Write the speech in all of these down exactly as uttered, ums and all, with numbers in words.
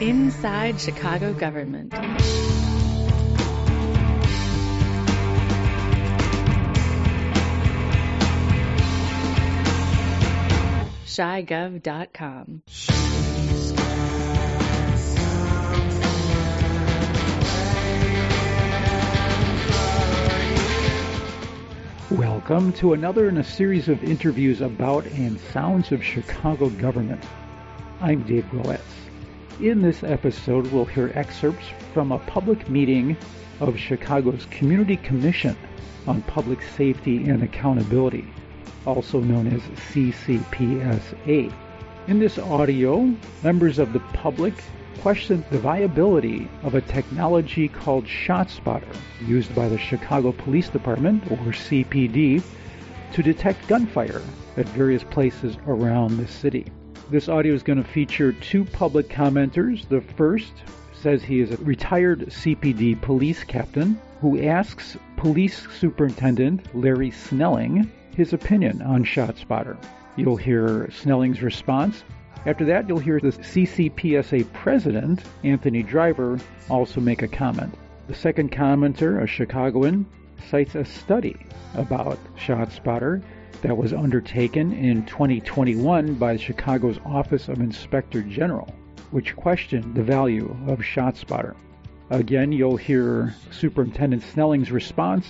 Inside Chicago Government. Chi Gov dot com. Welcome to another in a series of interviews about and sounds of Chicago government. I'm Dave Goetz. In this episode, we'll hear excerpts from a public meeting of Chicago's Community Commission on Public Safety and Accountability, also known as C C P S A. In this audio, members of the public questioned the viability of a technology called ShotSpotter, used by the Chicago Police Department, or C P D, to detect gunfire at various places around the city. This audio is going to feature two public commenters. The first says he is a retired C P D police captain who asks Police Superintendent Larry Snelling his opinion on ShotSpotter. You'll hear Snelling's response. After that, you'll hear the C C P S A president, Anthony Driver, also make a comment. The second commenter, a Chicagoan, cites a study about ShotSpotter that was undertaken in twenty twenty-one by Chicago's Office of Inspector General, which questioned the value of ShotSpotter. Again, you'll hear Superintendent Snelling's response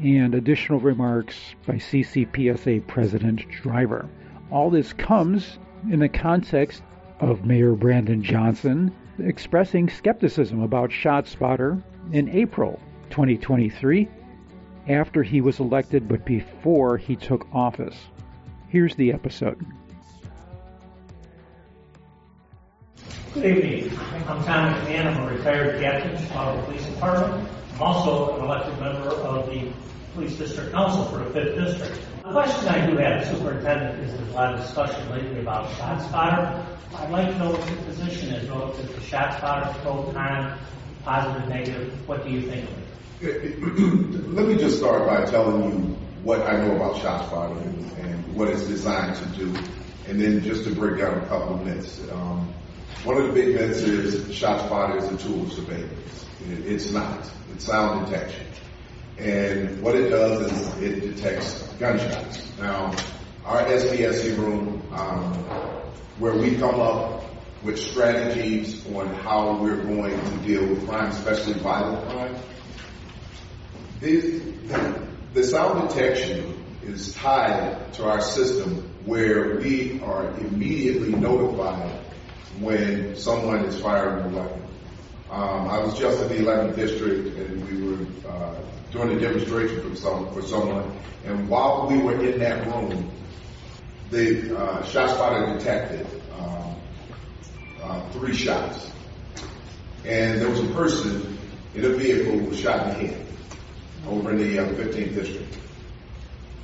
and additional remarks by C C P S A President Driver. All this comes in the context of Mayor Brandon Johnson expressing skepticism about ShotSpotter in April twenty twenty-three, after he was elected but before he took office. Here's the episode. Good evening. I'm Tom McMahon. I'm a retired captain, Chicago Police Department. I'm also an elected member of the Police District Council for the fifth District. The question I do have, Superintendent, is there's a lot of discussion lately about ShotSpotter. I'd like to know what your position is relative to ShotSpotter, pro, con, positive, negative. What do you think of it? Let me just start by telling you what I know about ShotSpotter and, and what it's designed to do, and then just to break down a couple of myths. Um, one of the big myths is ShotSpotter is a tool of surveillance. It, it's not. It's sound detection. And what it does is it detects gunshots. Now, our S P S C room, um, where we come up with strategies on how we're going to deal with crime, especially violent crime, these, the sound detection is tied to our system where we are immediately notified when someone is firing a weapon. Um, I was just in the eleventh district, and we were uh, doing a demonstration for some for someone. And while we were in that room, the uh, ShotSpotter detected um, uh, three shots, and there was a person in a vehicle who was shot in the head over in the uh, fifteenth district.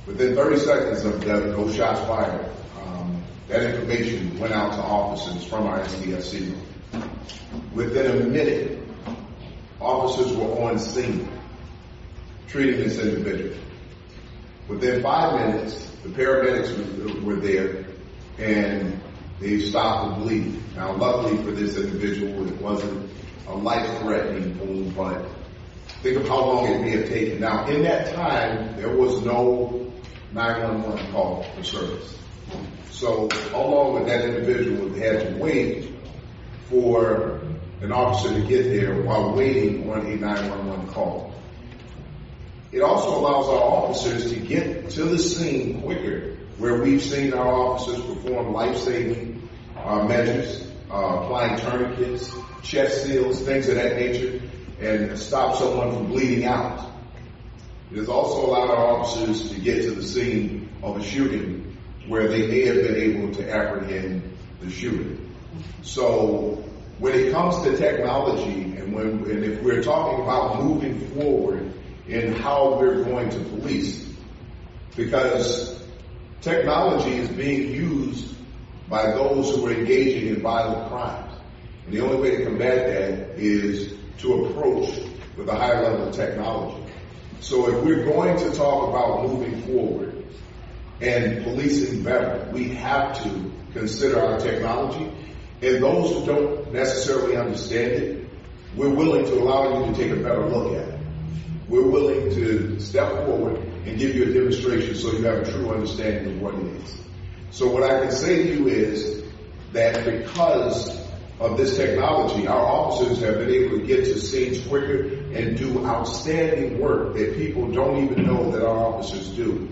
Within thirty seconds of that, those shots fired. Um, that information went out to officers from our S D F C. Within a minute, officers were on scene treating this individual. Within five minutes, the paramedics were, were there, and they stopped the bleeding. Now, luckily for this individual, it wasn't a life-threatening wound, but think of how long it may have taken. Now, in that time, there was no nine one one call for service. So, how long would that individual have had to wait for an officer to get there while waiting on a nine one one call? It also allows our officers to get to the scene quicker, where we've seen our officers perform life-saving uh, measures, uh, applying tourniquets, chest seals, things of that nature, and stop someone from bleeding out. It has also allowed our officers to get to the scene of a shooting where they may have been able to apprehend the shooter. So when it comes to technology, and when and if we're talking about moving forward in how we're going to police, because technology is being used by those who are engaging in violent crimes. And the only way to combat that is to approach with a higher level of technology. So if we're going to talk about moving forward and policing better, we have to consider our technology And those who don't necessarily understand it, we're willing to allow you to take a better look at it. We're willing to step forward and give you a demonstration so you have a true understanding of what it is. So what I can say to you is that because of this technology, our officers have been able to get to scenes quicker and do outstanding work that people don't even know that our officers do.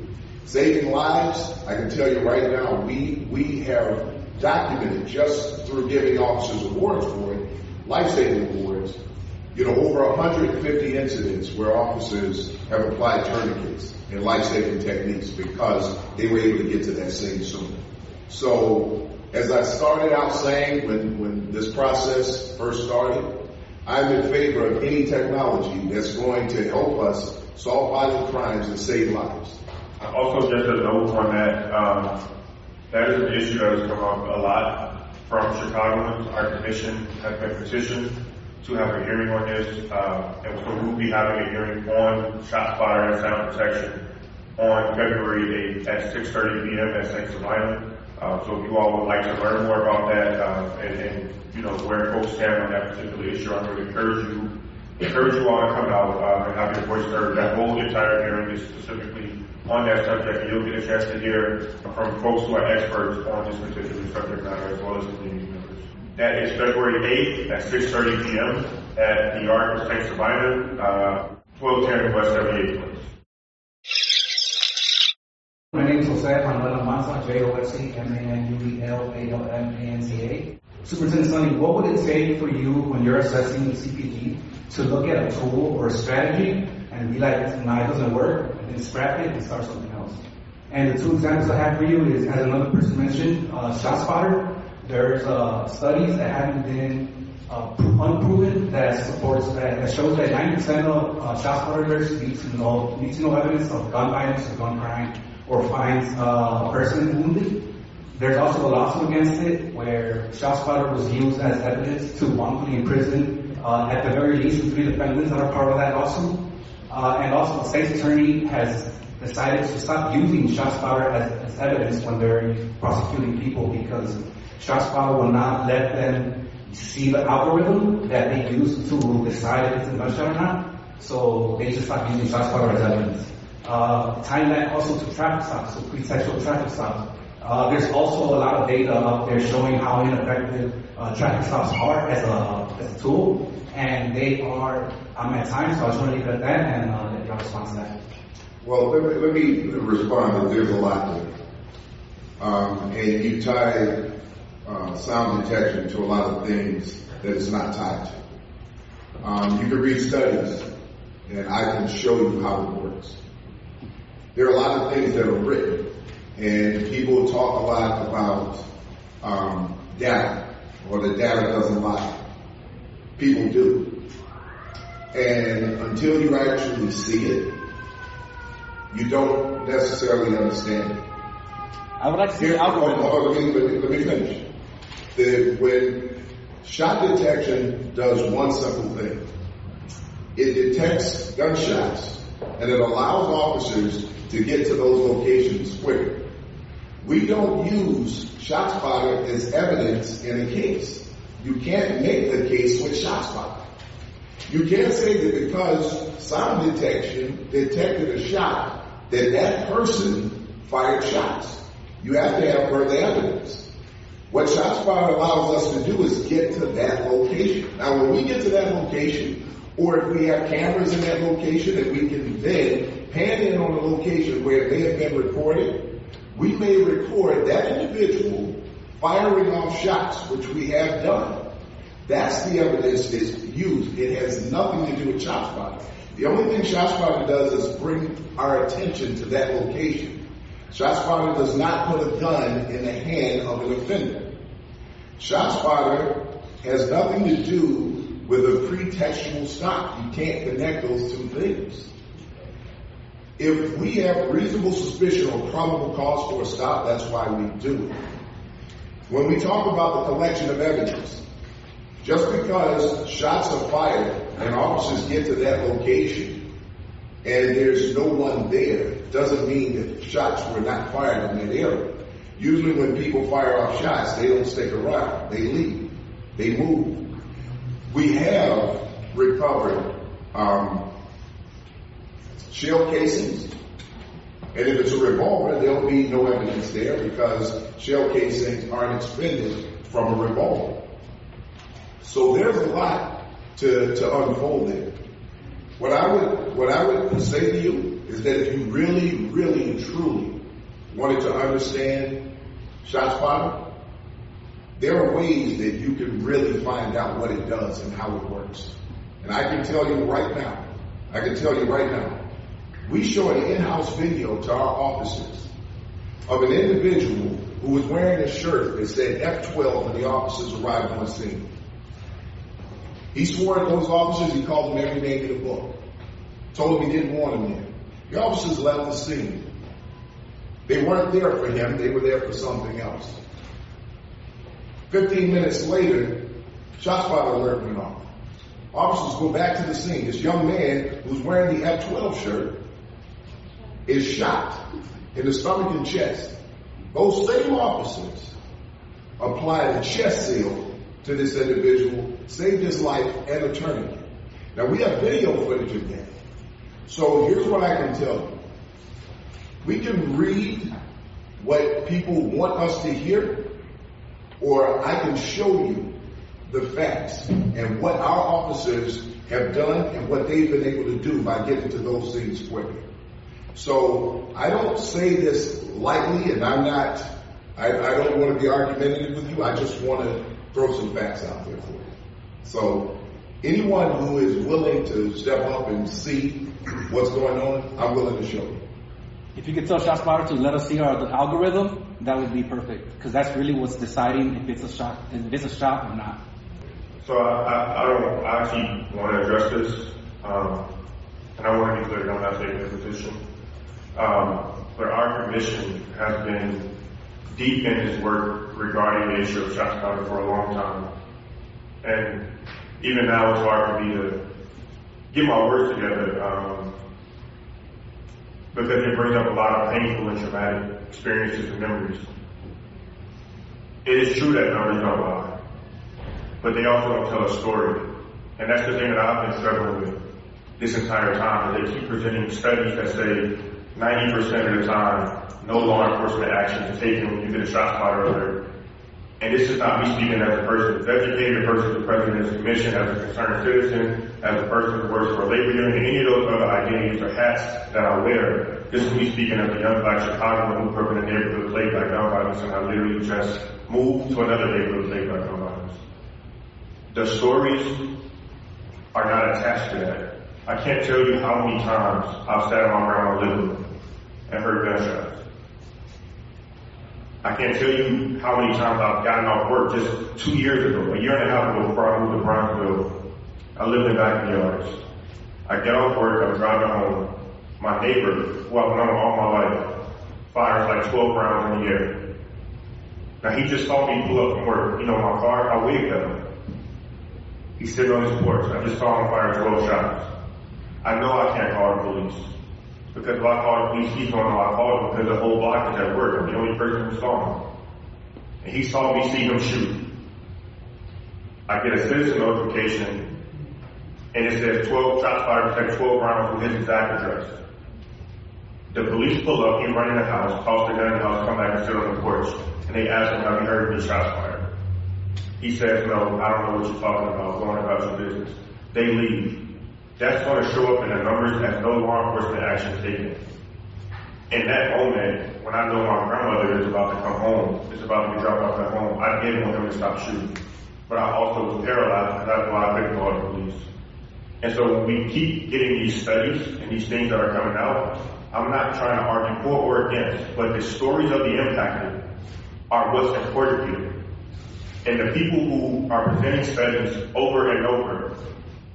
Saving lives, I can tell you right now, we we have documented just through giving officers awards for it, life-saving awards, you know, over one hundred fifty incidents where officers have applied tourniquets and life-saving techniques because they were able to get to that scene sooner. So, as I started out saying when, when this process first started, I'm in favor of any technology that's going to help us solve violent crimes and save lives. Also, just a note on that, um, that is an issue that has come up a lot from Chicagoans. Our commission has been petitioned to have a hearing on this, uh, and so we'll be having a hearing on ShotSpotter and sound protection on February eighth at six thirty p.m. at Saint Sabina. Uh, so if you all would like to learn more about that uh, and, and, you know, where folks stand on that particular issue, I would encourage you, encourage you all to come out uh, and have your voice heard. That whole entire hearing is specifically on that subject. You'll get a chance to hear from folks who are experts on this particular subject matter as well as community members. That is February eighth at six thirty p.m. at the Ark of Saint Sabina, uh, twelve ten West seventy-eighth Place. My name is Jose Manuel Almanza, J O S E M A N U E L A L M A N Z A. Superintendent Snelling, what would it take for you when you're assessing the C P D to look at a tool or a strategy and be like, nah, it doesn't work, and then scrap it and start something else? And the two examples I have for you is, as another person mentioned, uh, ShotSpotter. There's uh, studies that haven't been uh, unproven that supports that, that shows that ninety percent of uh, ShotSpotters need to know, need to know evidence of gun violence or gun crime, or finds uh, a person wounded. There's also a lawsuit against it where ShotSpotter was used as evidence to wrongfully imprison, uh, at the very least, the three defendants that are part of that lawsuit. Uh, and also the state's attorney has decided to stop using ShotSpotter as, as evidence when they're prosecuting people because ShotSpotter will not let them see the algorithm that they use to decide if it's a gunshot or not. So they just stop using ShotSpotter as evidence. Uh, tying that also to traffic stops, so pretextual traffic stops. Uh, there's also a lot of data out there showing how ineffective uh, traffic stops are as a, as a tool, and they are, I'm at time, so I just want to leave it at that and uh, let y'all respond to that. Well, let me, let me respond, there's a lot there. Um, and you tie uh, sound detection to a lot of things that it's not tied to. Um, you can read studies, and I can show you how it works. There are a lot of things that are written, and people talk a lot about um, data, or the data doesn't lie. People do. And until you actually see it, you don't necessarily understand it. I would like to see the algorithm. Oh, oh, let, me, let, me, let me finish. The, when shot detection does one simple thing, it detects gunshots, and it allows officers to get to those locations quicker. We don't use ShotSpotter as evidence in a case. You can't make the case with ShotSpotter. You can't say that because sound detection detected a shot, that that person fired shots. You have to have further evidence. What ShotSpotter allows us to do is get to that location. Now, when we get to that location, or if we have cameras in that location that we can then pan in on a location where they have been recorded, we may record that individual firing off shots, which we have done. That's the evidence that's used. It has nothing to do with ShotSpotter. The only thing ShotSpotter does is bring our attention to that location. ShotSpotter does not put a gun in the hand of an offender. ShotSpotter has nothing to do with a pretextual stop. You can't connect those two things. If we have reasonable suspicion or probable cause for a stop, that's why we do it. When we talk about the collection of evidence, just because shots are fired and officers get to that location and there's no one there, doesn't mean that shots were not fired in that area. Usually when people fire off shots, they don't stick around. They leave. They move. We have recovered um, shell casings. And if it's a revolver, there'll be no evidence there because shell casings aren't expended from a revolver. So there's a lot to, to unfold there. What I would what I would say to you is that if you really, really and truly wanted to understand ShotSpotter, there are ways that you can really find out what it does and how it works. And I can tell you right now, I can tell you right now, we show an in-house video to our officers of an individual who was wearing a shirt that said F twelve when the officers arrived on scene. He swore at those officers, he called them every name in the book, told them he didn't want them there. The officers left the scene. They weren't there for him, they were there for something else. Fifteen minutes later, ShotSpotter alert went off. Officers go back to the scene. This young man who's wearing the F twelve shirt is shot in the stomach and chest. Those same officers applied a chest seal to this individual, saved his life and a tourniquet. Now, we have video footage of that. So here's what I can tell you. We can read what people want us to hear, or I can show you the facts and what our officers have done and what they've been able to do by getting to those things quicker. So I don't say this lightly, and I'm not, I, I don't want to be argumentative with you. I just want to throw some facts out there for you. So anyone who is willing to step up and see what's going on, I'm willing to show you. If you could tell ShotSpotter to let us see our algorithm, that would be perfect, because that's really what's deciding if it's a shot, if it's a shot or not. So I, I, I don't I actually want to address this, um, and I want to be clear, I don't have to take the position. Um, but our commission has been deep in its work regarding the issue of ShotSpotter for a long time. And even now it's hard for me to get my words together, um, because it brings up a lot of painful and traumatic experiences and memories. It is true that numbers don't lie, but they also don't tell a story. And that's the thing that I've been struggling with this entire time. They keep presenting studies that say ninety percent of the time, no law enforcement action is taken when you get a ShotSpotter alert. And this is not me speaking as a person who's educated, a person who's president of the commission, as a concerned citizen, as a person who works for a labor union, any of those other identities or hats that I wear. This is me speaking as a young black Chicagoan who grew up in a neighborhood plagued by gun violence, and I literally just moved to another neighborhood plagued by gun violence. The stories are not attached to that. I can't tell you how many times I've sat on my ground living room and heard gunshots. I can't tell you how many times I've gotten off work just two years ago, a year and a half ago before I moved to Bronxville. I lived in backyards. I get off work, I'm driving home. My neighbor, who I've known all my life, fires like twelve rounds in the air. Now he just saw me pull up from work. You know, my car, I waved at him. He's sitting on his porch. I just saw him fire twelve shots. I know I can't call the police, because if I call the police, he's going to know I called him, because the whole block is at work. I'm the only person who saw him. And he saw me see him shoot. I get a citizen notification, and it says twelve shots fired, protect twelve rounds from his exact address. The police pull up, he run in the house, toss the gun in the house, come back and sit on the porch, and they ask him, have you heard of me shots fired? He says, no, I don't know what you're talking about, going about your business. They leave. That's going to show up in the numbers as no law enforcement action taken. In that moment, when I know my grandmother is about to come home, is about to be dropped off at home, I didn't want him to stop shooting. But I also was paralyzed, and that's why I couldn't call the police. And so when we keep getting these studies and these things that are coming out, I'm not trying to argue for or against, but the stories of the impacted are what's important here. And the people who are presenting studies over and over,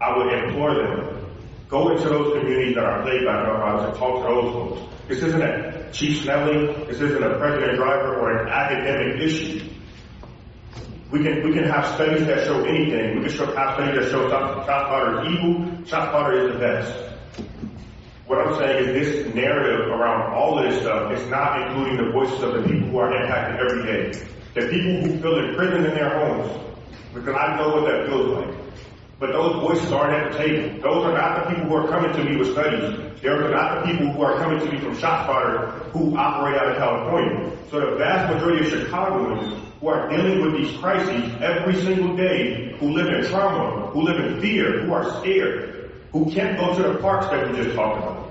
I would implore them, go into those communities that are plagued by gun violence and talk to those folks. This isn't a Chief Snelling, this isn't a President Driver or an academic issue. We can we can have studies that show anything. We can show, have studies that show ShotSpotter is evil, ShotSpotter is the best. What I'm saying is this narrative around all of this stuff is not including the voices of the people who are impacted every day. The people who feel imprisoned in their homes, because I know what that feels like. But those voices aren't at the table. Those are not the people who are coming to me with studies. They're not the people who are coming to me from ShotSpotter who operate out of California. So the vast majority of Chicagoans who are dealing with these crises every single day, who live in trauma, who live in fear, who are scared, who can't go to the parks that we just talked about,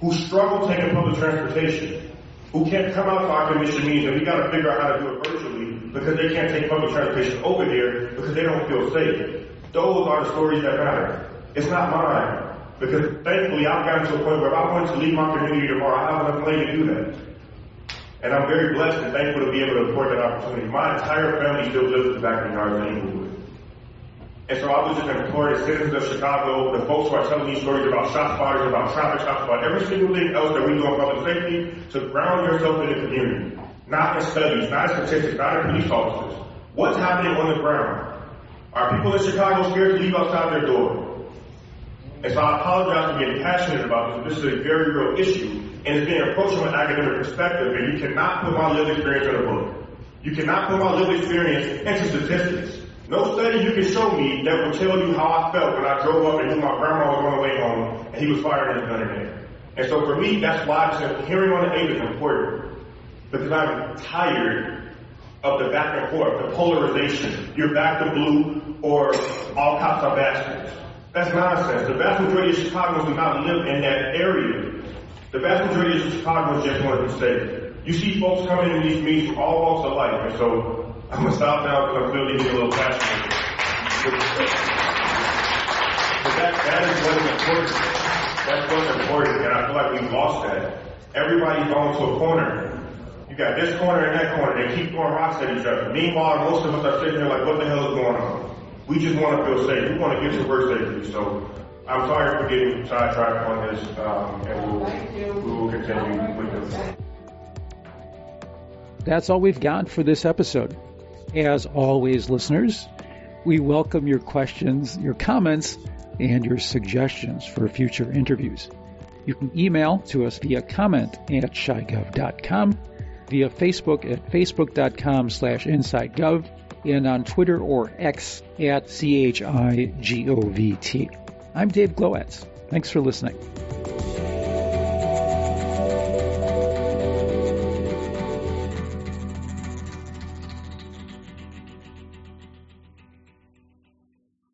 who struggle taking public transportation, who can't come out to our commission meetings, and we got to figure out how to do it virtually because they can't take public transportation over there because they don't feel safe. Those are the stories that matter. It's not mine, because thankfully I've gotten to a point where if I want to leave my community tomorrow, I have enough money to do that. And I'm very blessed and thankful to be able to afford that opportunity. My entire family still lives in the backyard in Inglewood. And so I was just imploring the citizens of Chicago, the folks who are telling these stories about ShotSpotters, about traffic stops, about every single thing else that we do on public safety, to ground yourself in the community. Not in studies, not in statistics, not in police officers. What's happening on the ground? Are people in Chicago scared to leave outside their door? And so I apologize for getting passionate about this. This is a very real issue, and it's being approached from an academic perspective, and you cannot put my lived experience in a book. You cannot put my lived experience into statistics. No study you can show me that will tell you how I felt when I drove up and knew my grandma was on the way home and he was firing his gun at me. And so for me, that's why just hearing on the aid is important, because I'm tired of the back and forth, the polarization. You're back to blue, or all cops are bastards. That's nonsense. The vast majority of Chicagoans do not live in that area. The vast majority of Chicagoans just want to be safe. You see folks coming in these meetings from all walks of life, and so I'm going to stop now because I'm clearly getting a little passionate. But that, that is what's important. That's what's important, and I feel like we've lost that. Everybody's going to a corner. You got this corner and that corner. They keep throwing rocks at each other. Meanwhile, most of us are sitting here like, what the hell is going on? We just want to feel safe. We want to get to work safely. So I'm sorry for getting sidetracked on this, um, and we'll, we will continue with this. That's all we've got for this episode. As always, listeners, we welcome your questions, your comments, and your suggestions for future interviews. You can email to us via comment at chi gov dot com, via Facebook at facebook.com slash insidegov, and on Twitter or X at C H I G O V T. I'm Dave Glowatz. Thanks for listening.